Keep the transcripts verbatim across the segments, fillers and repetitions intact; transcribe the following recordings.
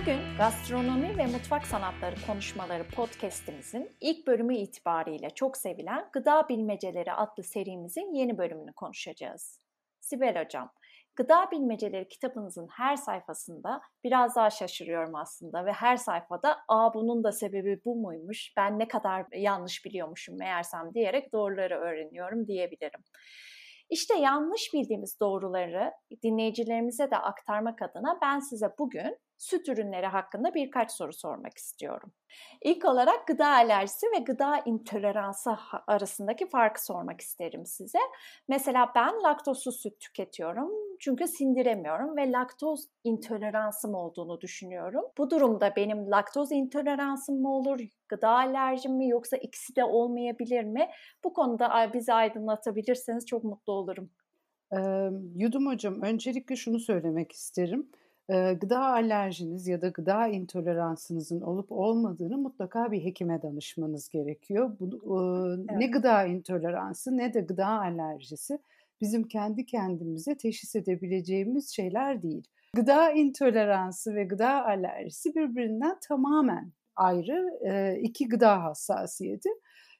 Bugün Gastronomi ve Mutfak Sanatları Konuşmaları podcast'imizin ilk bölümü itibariyle çok sevilen Gıda Bilmeceleri adlı serimizin yeni bölümünü konuşacağız. Sibel Hocam, Gıda Bilmeceleri kitabınızın her sayfasında biraz daha şaşırıyorum aslında ve her sayfada ''Aa bunun da sebebi bu muymuş, ben ne kadar yanlış biliyormuşum meğersem'' diyerek doğruları öğreniyorum diyebilirim. İşte yanlış bildiğimiz doğruları dinleyicilerimize de aktarmak adına ben size bugün süt ürünleri hakkında birkaç soru sormak istiyorum. İlk olarak gıda alerjisi ve gıda intoleransı arasındaki farkı sormak isterim size. Mesela ben laktozsuz süt tüketiyorum çünkü sindiremiyorum ve laktoz intoleransım olduğunu düşünüyorum. Bu durumda benim laktoz intoleransım mı olur, gıda alerjim mi yoksa ikisi de olmayabilir mi? Bu konuda bizi aydınlatabilirseniz çok mutlu olurum. Ee, Yudum Hocam, öncelikle şunu söylemek isterim. Gıda alerjiniz ya da gıda intoleransınızın olup olmadığını mutlaka bir hekime danışmanız gerekiyor. Bu, evet. Ne gıda intoleransı ne de gıda alerjisi bizim kendi kendimize teşhis edebileceğimiz şeyler değil. Gıda intoleransı ve gıda alerjisi birbirinden tamamen ayrı iki gıda hassasiyeti.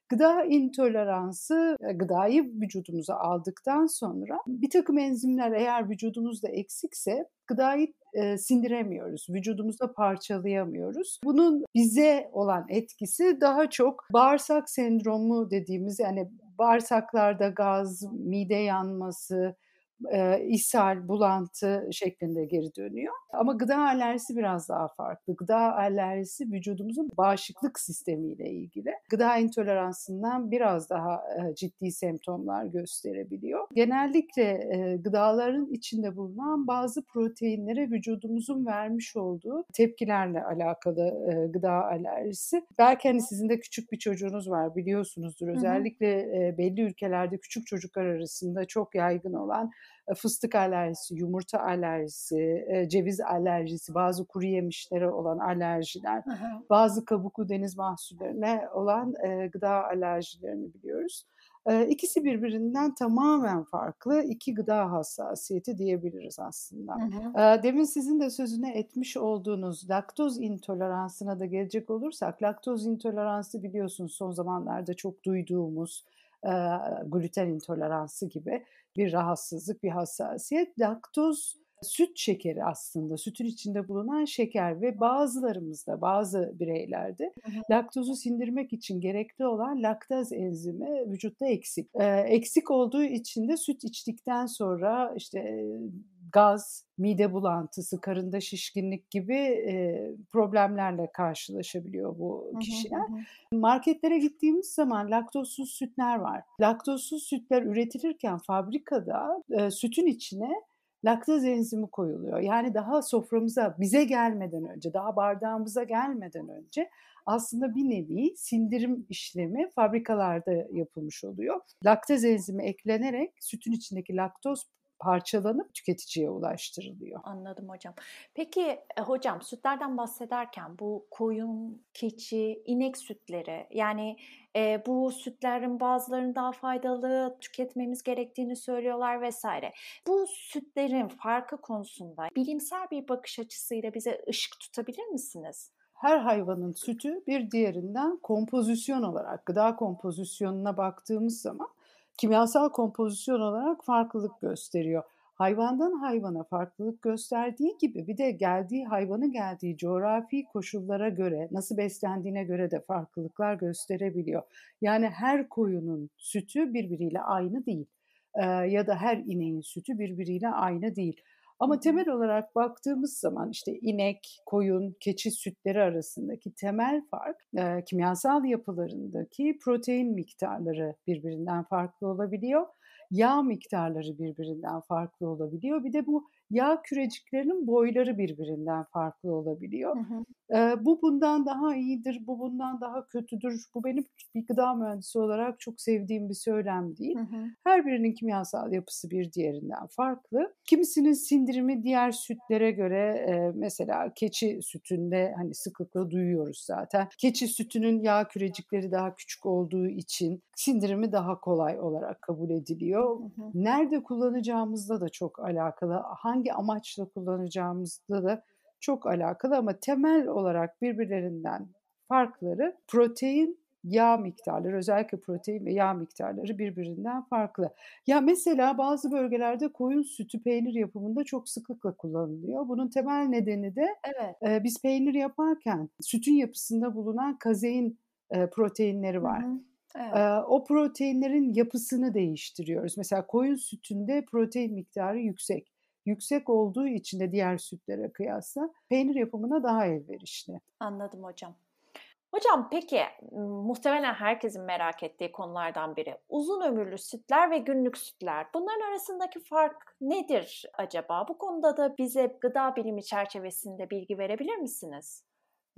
Gıda intoleransı, gıdayı vücudumuza aldıktan sonra bir takım enzimler eğer vücudumuzda eksikse gıdayı e, sindiremiyoruz, vücudumuzda parçalayamıyoruz. Bunun bize olan etkisi daha çok bağırsak sendromu dediğimiz, yani bağırsaklarda gaz, mide yanması, e, ishal, bulantı şeklinde geri dönüyor. Ama gıda alerjisi biraz daha farklı. Gıda alerjisi vücudumuzun bağışıklık sistemiyle ilgili. Gıda intoleransından biraz daha e, ciddi semptomlar gösterebiliyor. Genellikle e, gıdaların içinde bulunan bazı proteinlere vücudumuzun vermiş olduğu tepkilerle alakalı e, gıda alerjisi. Belki hani sizin de küçük bir çocuğunuz var, biliyorsunuzdur. Özellikle e, belli ülkelerde küçük çocuklar arasında çok yaygın olan fıstık alerjisi, yumurta alerjisi, ceviz alerjisi, bazı kuru yemişlere olan alerjiler, aha, bazı kabuklu deniz mahsullerine olan gıda alerjilerini biliyoruz. İkisi birbirinden tamamen farklı iki gıda hassasiyeti diyebiliriz aslında. Aha. Demin sizin de sözüne etmiş olduğunuz laktoz intoleransına da gelecek olursak, laktoz intoleransı biliyorsunuz son zamanlarda çok duyduğumuz gluten intoleransı gibi bir rahatsızlık, bir hassasiyet. Laktoz süt şekeri aslında, sütün içinde bulunan şeker ve bazılarımızda, bazı bireylerde laktozu sindirmek için gerekli olan laktaz enzimi vücutta eksik. Eksik olduğu için de süt içtikten sonra işte gaz, mide bulantısı, karında şişkinlik gibi e, problemlerle karşılaşabiliyor bu kişiler. Hı hı hı. Marketlere gittiğimiz zaman laktozsuz sütler var. Laktozsuz sütler üretilirken fabrikada e, sütün içine laktaz enzimi koyuluyor. Yani daha soframıza, bize gelmeden önce, daha bardağımıza gelmeden önce aslında bir nevi sindirim işlemi fabrikalarda yapılmış oluyor. Laktaz enzimi eklenerek sütün içindeki laktoz parçalanıp tüketiciye ulaştırılıyor. Anladım hocam. Peki hocam, sütlerden bahsederken bu koyun, keçi, inek sütleri, yani e, bu sütlerin bazılarının daha faydalı, tüketmemiz gerektiğini söylüyorlar vesaire. Bu sütlerin farkı konusunda bilimsel bir bakış açısıyla bize ışık tutabilir misiniz? Her hayvanın sütü bir diğerinden kompozisyon olarak, gıda kompozisyonuna baktığımız zaman kimyasal kompozisyon olarak farklılık gösteriyor. Hayvandan hayvana farklılık gösterdiği gibi bir de geldiği, hayvanın geldiği coğrafi koşullara göre, nasıl beslendiğine göre de farklılıklar gösterebiliyor. Yani her koyunun sütü birbiriyle aynı değil ee, ya da her ineğin sütü birbiriyle aynı değil. Ama temel olarak baktığımız zaman işte inek, koyun, keçi sütleri arasındaki temel fark e, kimyasal yapılarındaki protein miktarları birbirinden farklı olabiliyor. Yağ miktarları birbirinden farklı olabiliyor. Bir de bu yağ küreciklerinin boyları birbirinden farklı olabiliyor. Hı hı. E, bu bundan daha iyidir, bu bundan daha kötüdür. Bu benim bir gıda mühendisi olarak çok sevdiğim bir söylem değil. Hı hı. Her birinin kimyasal yapısı bir diğerinden farklı. Kimisinin sindirimi diğer sütlere göre, e, mesela keçi sütünde hani sıklıkla duyuyoruz zaten. Keçi sütünün yağ kürecikleri daha küçük olduğu için sindirimi daha kolay olarak kabul ediliyor. Hı hı. Nerede kullanacağımızla da çok alakalı. Hangi amaçla kullanacağımızda da çok alakalı ama temel olarak birbirlerinden farkları protein, yağ miktarları, özellikle protein ve yağ miktarları birbirinden farklı. Ya mesela bazı bölgelerde koyun sütü peynir yapımında çok sıklıkla kullanılıyor. Bunun temel nedeni de evet. e, biz peynir yaparken sütün yapısında bulunan kazein e, proteinleri var. Hı hı. Evet. E, o proteinlerin yapısını değiştiriyoruz. Mesela koyun sütünde protein miktarı yüksek. Yüksek olduğu için de diğer sütlere kıyasla peynir yapımına daha elverişli. Anladım hocam. Hocam peki muhtemelen herkesin merak ettiği konulardan biri uzun ömürlü sütler ve günlük sütler. Bunların arasındaki fark nedir acaba? Bu konuda da bize gıda bilimi çerçevesinde bilgi verebilir misiniz?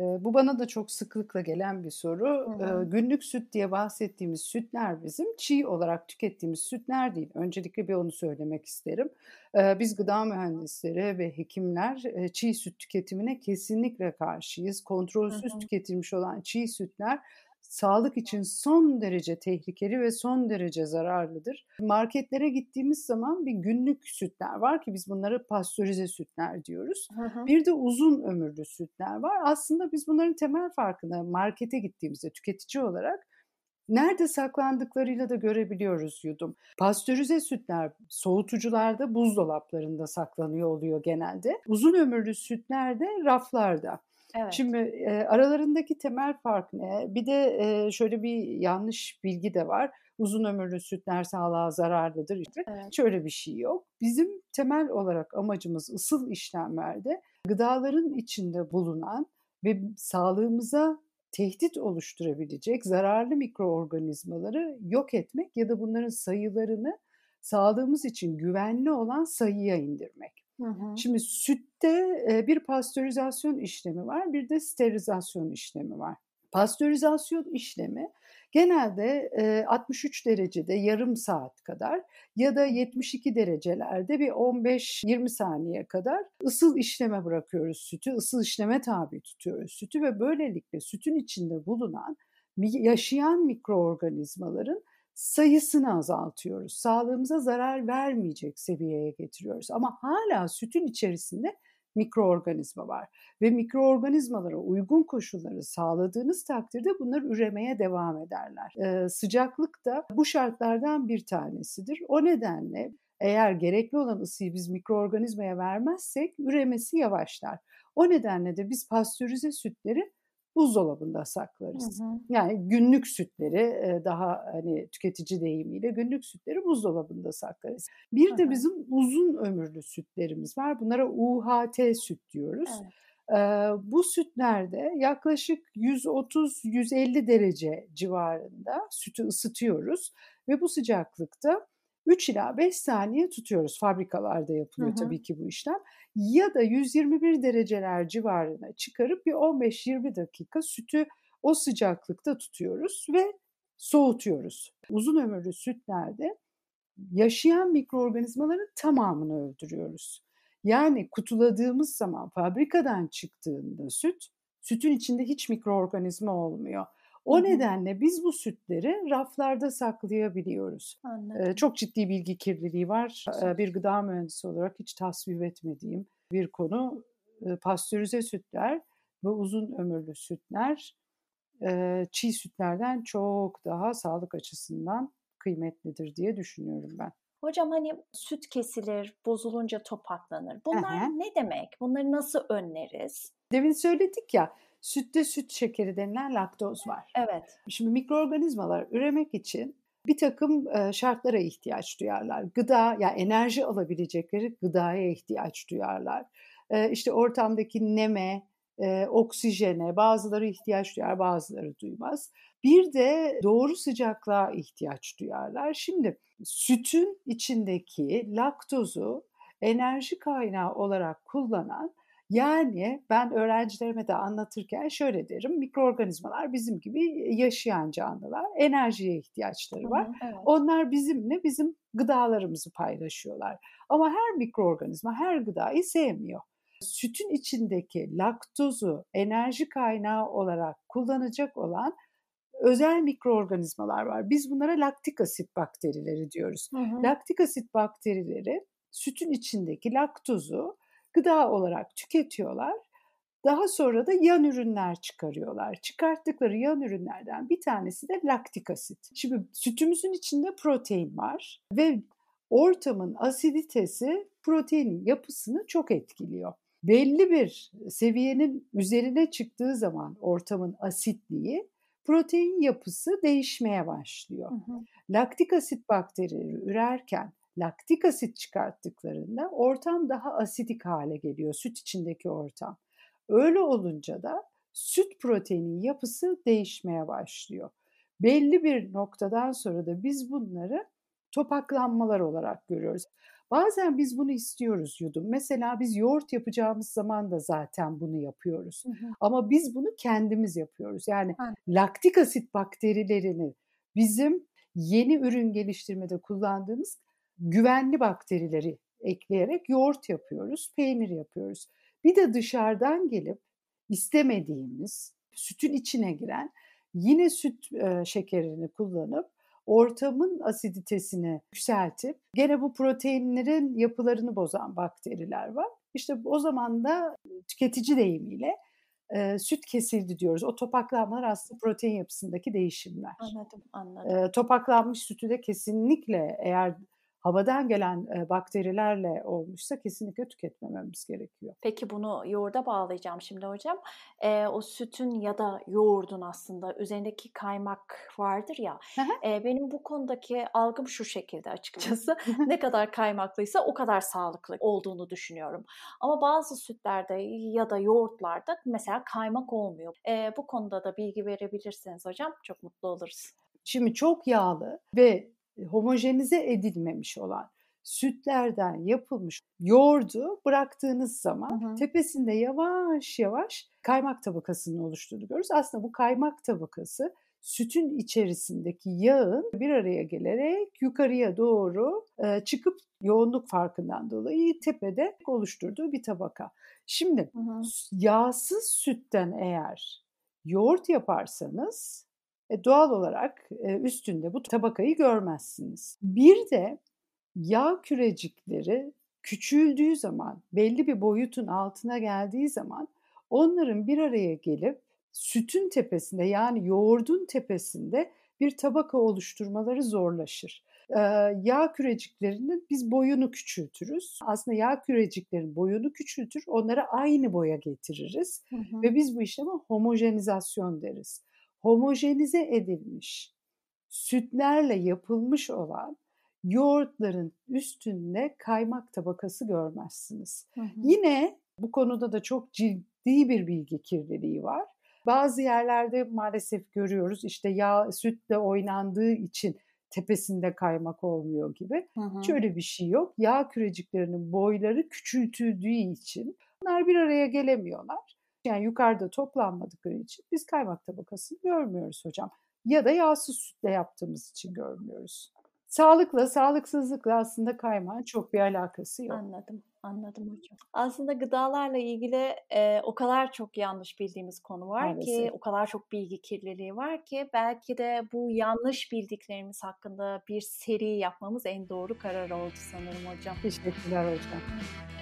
Bu bana da çok sıklıkla gelen bir soru. Hı hı. Günlük süt diye bahsettiğimiz sütler bizim çiğ olarak tükettiğimiz sütler değil. Öncelikle bir onu söylemek isterim. Biz gıda mühendisleri ve hekimler çiğ süt tüketimine kesinlikle karşıyız. Kontrolsüz hı hı. tüketilmiş olan çiğ sütler sağlık için son derece tehlikeli ve son derece zararlıdır. Marketlere gittiğimiz zaman bir günlük sütler var ki biz bunlara pastörize sütler diyoruz. Hı hı. Bir de uzun ömürlü sütler var. Aslında biz bunların temel farkını markete gittiğimizde tüketici olarak nerede saklandıklarıyla da görebiliyoruz yudum. Pastörize sütler soğutucularda, buzdolaplarında saklanıyor oluyor genelde. Uzun ömürlü sütler de raflarda. Evet. Şimdi e, aralarındaki temel fark ne? Bir de e, şöyle bir yanlış bilgi de var. Uzun ömürlü sütler sağlığa zararlıdır. İşte. Evet. Şöyle bir şey yok. Bizim temel olarak amacımız ısıl işlemlerde gıdaların içinde bulunan ve sağlığımıza tehdit oluşturabilecek zararlı mikroorganizmaları yok etmek ya da bunların sayılarını sağlığımız için güvenli olan sayıya indirmek. Hı hı. Şimdi sütte bir pastörizasyon işlemi var, bir de sterilizasyon işlemi var. Pastörizasyon işlemi genelde altmış üç derecede yarım saat kadar ya da yetmiş iki derecelerde bir on beş yirmi saniye kadar ısıl işleme bırakıyoruz sütü, ısıl işleme tabi tutuyoruz sütü ve böylelikle sütün içinde bulunan yaşayan mikroorganizmaların sayısını azaltıyoruz. Sağlığımıza zarar vermeyecek seviyeye getiriyoruz. Ama hala sütün içerisinde mikroorganizma var. Ve mikroorganizmalara uygun koşulları sağladığınız takdirde bunlar üremeye devam ederler. Ee, sıcaklık da bu şartlardan bir tanesidir. O nedenle eğer gerekli olan ısıyı biz mikroorganizmaya vermezsek üremesi yavaşlar. O nedenle de biz pastörize sütleri buzdolabında saklarız. Hı hı. Yani günlük sütleri daha hani tüketici deyimiyle günlük sütleri buzdolabında saklarız. Bir hı hı. de bizim uzun ömürlü sütlerimiz var. Bunlara U H T süt diyoruz. Evet. Ee, bu sütlerde yaklaşık yüz otuz yüz elli derece civarında sütü ısıtıyoruz ve bu sıcaklıkta üç ila beş saniye tutuyoruz. Fabrikalarda yapılıyor hı hı. tabii ki bu işlem. Ya da yüz yirmi bir dereceler civarına çıkarıp bir on beş yirmi dakika sütü o sıcaklıkta tutuyoruz ve soğutuyoruz. Uzun ömürlü sütlerde yaşayan mikroorganizmaların tamamını öldürüyoruz. Yani kutuladığımız zaman fabrikadan çıktığında süt, sütün içinde hiç mikroorganizma olmuyor. O nedenle biz bu sütleri raflarda saklayabiliyoruz. Ee, çok ciddi bilgi kirliliği var. Ee, bir gıda mühendisi olarak hiç tasvip etmediğim bir konu. Ee, pastörize sütler ve uzun ömürlü sütler e, çiğ sütlerden çok daha sağlık açısından kıymetlidir diye düşünüyorum ben. Hocam hani süt kesilir, bozulunca topaklanır. Bunlar Aha. ne demek? Bunları nasıl önleriz? Demin söyledik ya. Sütte süt şekeri denilen laktoz var. Evet. Şimdi mikroorganizmalar üremek için bir takım şartlara ihtiyaç duyarlar. Gıda, yani enerji alabilecekleri gıdaya ihtiyaç duyarlar. İşte ortamdaki neme, oksijene bazıları ihtiyaç duyar, bazıları duymaz. Bir de doğru sıcaklığa ihtiyaç duyarlar. Şimdi sütün içindeki laktozu enerji kaynağı olarak kullanan, yani ben öğrencilerime de anlatırken şöyle derim, mikroorganizmalar bizim gibi yaşayan canlılar, enerjiye ihtiyaçları var. Hı, evet. Onlar bizimle bizim gıdalarımızı paylaşıyorlar. Ama her mikroorganizma her gıdayı sevmiyor. Sütün içindeki laktozu enerji kaynağı olarak kullanacak olan özel mikroorganizmalar var. Biz bunlara laktik asit bakterileri diyoruz. Hı hı. Laktik asit bakterileri sütün içindeki laktozu gıda olarak tüketiyorlar Daha sonra da yan ürünler çıkarıyorlar. Çıkarttıkları yan ürünlerden bir tanesi de laktik asit. Şimdi sütümüzün içinde protein var ve ortamın asiditesi proteinin yapısını çok etkiliyor. Belli bir seviyenin üzerine çıktığı zaman ortamın asitliği, protein yapısı değişmeye başlıyor. Hı hı. Laktik asit bakterileri ürerken laktik asit çıkarttıklarında ortam daha asidik hale geliyor, süt içindeki ortam. Öyle olunca da süt proteinin yapısı değişmeye başlıyor. Belli bir noktadan sonra da biz bunları topaklanmalar olarak görüyoruz. Bazen biz bunu istiyoruz yudum. Mesela biz yoğurt yapacağımız zaman da zaten bunu yapıyoruz. Hı hı. Ama biz bunu kendimiz yapıyoruz. Yani hı. laktik asit bakterilerini bizim yeni ürün geliştirmede kullandığımız güvenli bakterileri ekleyerek yoğurt yapıyoruz, peynir yapıyoruz. Bir de dışarıdan gelip istemediğimiz sütün içine giren yine süt e, şekerini kullanıp ortamın asiditesini yükseltip gene bu proteinlerin yapılarını bozan bakteriler var. İşte o zaman da tüketici deyimiyle e, süt kesildi diyoruz. O topaklanmalar aslında protein yapısındaki değişimler. Anladım, anladım. E, topaklanmış sütü de kesinlikle eğer havadan gelen bakterilerle olmuşsa kesinlikle tüketmememiz gerekiyor. Peki bunu yoğurda bağlayacağım şimdi hocam. E, o sütün ya da yoğurdun aslında üzerindeki kaymak vardır ya. E, benim bu konudaki algım şu şekilde açıkçası. Ne kadar kaymaklıysa o kadar sağlıklı olduğunu düşünüyorum. Ama bazı sütlerde ya da yoğurtlarda mesela kaymak olmuyor. E, bu konuda da bilgi verebilirsiniz hocam. Çok mutlu oluruz. Şimdi çok yağlı ve homojenize edilmemiş olan sütlerden yapılmış yoğurdu bıraktığınız zaman hı hı. tepesinde yavaş yavaş kaymak tabakasının oluşturduğunu görürüz. Aslında bu kaymak tabakası sütün içerisindeki yağın bir araya gelerek yukarıya doğru e, çıkıp yoğunluk farkından dolayı tepede oluşturduğu bir tabaka. Şimdi hı hı. yağsız sütten eğer yoğurt yaparsanız doğal olarak üstünde bu tabakayı görmezsiniz. Bir de yağ kürecikleri küçüldüğü zaman, belli bir boyutun altına geldiği zaman onların bir araya gelip sütün tepesinde yani yoğurdun tepesinde bir tabaka oluşturmaları zorlaşır. Yağ küreciklerinin biz boyunu küçültürüz. Aslında yağ küreciklerin boyunu küçültür, onlara aynı boya getiririz hı hı. ve biz bu işleme homojenizasyon deriz. Homojenize edilmiş, sütlerle yapılmış olan yoğurtların üstünde kaymak tabakası görmezsiniz. Hı hı. Yine bu konuda da çok ciddi bir bilgi kirliliği var. Bazı yerlerde maalesef görüyoruz işte yağ sütle oynandığı için tepesinde kaymak olmuyor gibi. Hı hı. Şöyle bir şey yok. Yağ küreciklerinin boyları küçültüldüğü için bunlar bir araya gelemiyorlar. Yani yukarıda toplanmadıkları için biz kaymak tabakasını görmüyoruz hocam. Ya da yağsız sütle yaptığımız için görmüyoruz. Sağlıkla, sağlıksızlıkla aslında kaymağın çok bir alakası yok. Anladım, anladım hocam. Aslında gıdalarla ilgili e, o kadar çok yanlış bildiğimiz konu var maalesef ki, o kadar çok bilgi kirliliği var ki belki de bu yanlış bildiklerimiz hakkında bir seri yapmamız en doğru karar oldu sanırım hocam. Teşekkürler hocam.